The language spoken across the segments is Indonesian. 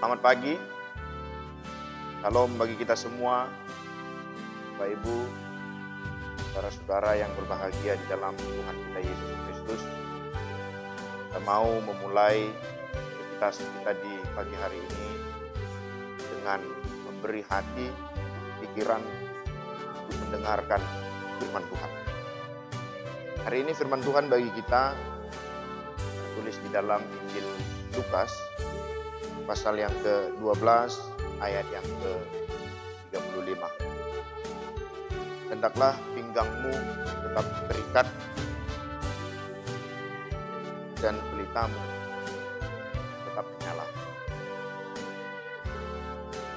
Selamat pagi. Salam bagi kita semua, Bapak Ibu, saudara-saudara yang berbahagia di dalam Tuhan kita Yesus Kristus. Kita mau memulai aktivitas kita di pagi hari ini dengan memberi hati, pikiran untuk mendengarkan firman Tuhan. Hari ini firman Tuhan bagi kita tertulis di dalam Injil Lukas pasal yang ke-12 ayat yang ke-35. Hendaklah pinggangmu tetap terikat dan pelitamu tetap menyala.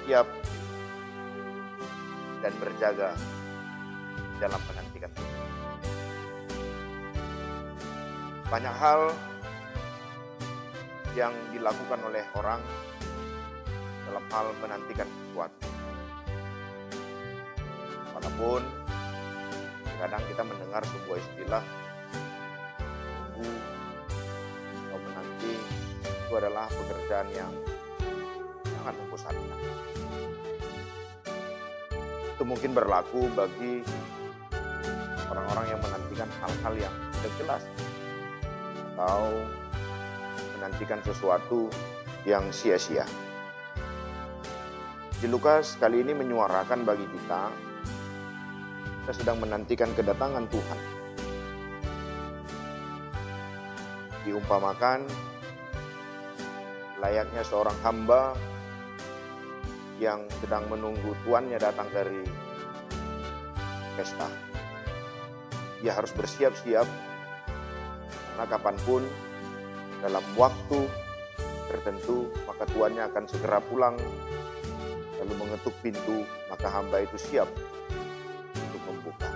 Siap dan berjaga dalam menantikan. Banyak hal yang dilakukan oleh orang dalam hal menantikan sesuatu. Walaupun kadang kita mendengar sebuah istilah tunggu atau menanti, itu adalah pekerjaan yang sangat membosankan. Itu mungkin berlaku bagi orang-orang yang menantikan hal-hal yang tidak jelas atau menantikan sesuatu yang sia-sia. Injil Lukas kali ini menyuarakan bagi kita sedang menantikan kedatangan Tuhan. Diumpamakan layaknya seorang hamba yang sedang menunggu tuannya datang dari pesta. Dia harus bersiap-siap karena kapanpun dalam waktu tertentu, maka tuannya akan segera pulang, lalu mengetuk pintu, maka hamba itu siap untuk membuka.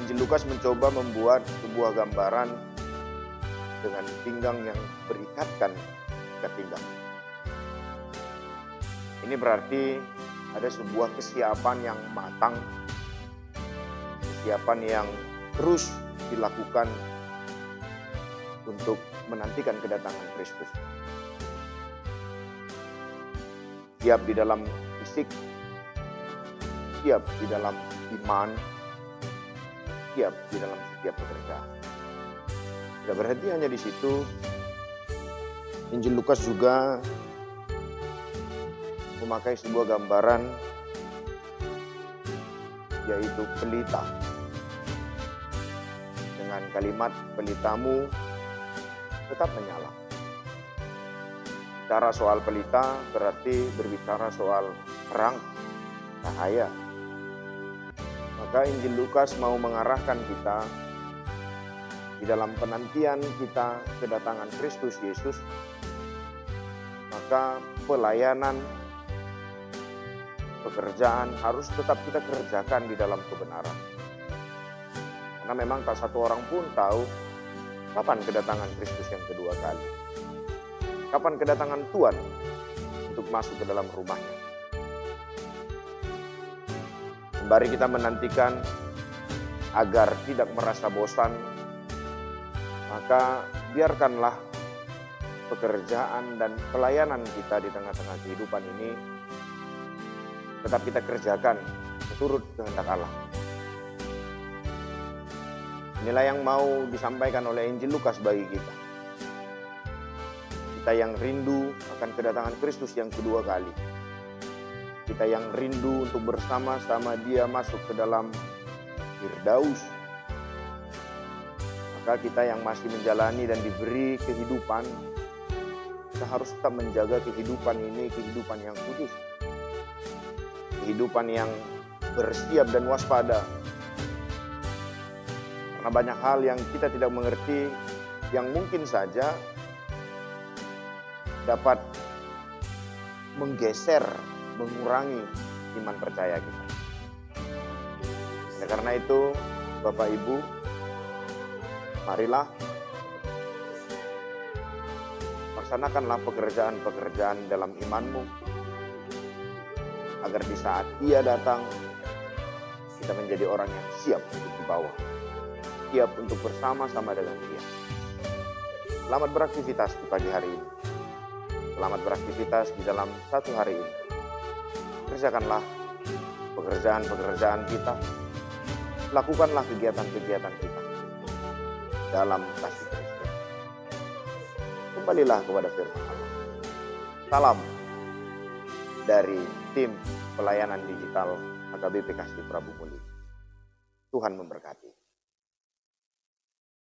Injil Lukas mencoba membuat sebuah gambaran dengan pinggang yang berikatkan ke pinggang. Ini berarti ada sebuah kesiapan yang matang, kesiapan yang terus dilakukan untuk menantikan kedatangan Kristus. Siap di dalam fisik, siap di dalam iman, siap di dalam setiap pekerjaan. Tidak berhenti hanya di situ, Injil Lukas juga memakai sebuah gambaran, yaitu pelita. Dengan kalimat pelitamu tetap menyala. Bicara soal pelita berarti berbicara soal terang, cahaya. Maka Injil Lukas mau mengarahkan kita di dalam penantian kita kedatangan Kristus Yesus, maka pelayanan, pekerjaan harus tetap kita kerjakan di dalam kebenaran. Karena memang tak satu orang pun tahu kapan kedatangan Kristus yang kedua kali? Kapan kedatangan Tuhan untuk masuk ke dalam rumahnya? Sembari kita menantikan agar tidak merasa bosan, maka biarkanlah pekerjaan dan pelayanan kita di tengah-tengah kehidupan ini tetap kita kerjakan menurut kehendak Allah. Inilah yang mau disampaikan oleh Injil Lukas bagi kita. Kita yang rindu akan kedatangan Kristus yang kedua kali. Kita yang rindu untuk bersama-sama Dia masuk ke dalam Firdaus. Maka kita yang masih menjalani dan diberi kehidupan, kita harus tetap menjaga kehidupan ini, kehidupan yang kudus. Kehidupan yang bersiap dan waspada. Karena banyak hal yang kita tidak mengerti, yang mungkin saja dapat menggeser, mengurangi iman percaya kita. Nah, karena itu, Bapak Ibu, marilah laksanakanlah pekerjaan-pekerjaan dalam imanmu, agar di saat Ia datang, kita menjadi orang yang siap untuk dibawa. Siap untuk bersama-sama dengan Dia. Selamat beraktivitas di pagi hari ini. Selamat beraktivitas di dalam satu hari ini. Kerjakanlah pekerjaan-pekerjaan kita. Lakukanlah kegiatan-kegiatan kita dalam kasih Kristus. Kembalilah kepada firman Allah. Salam dari tim pelayanan digital AKBP Kasti Prabu Muli. Tuhan memberkati.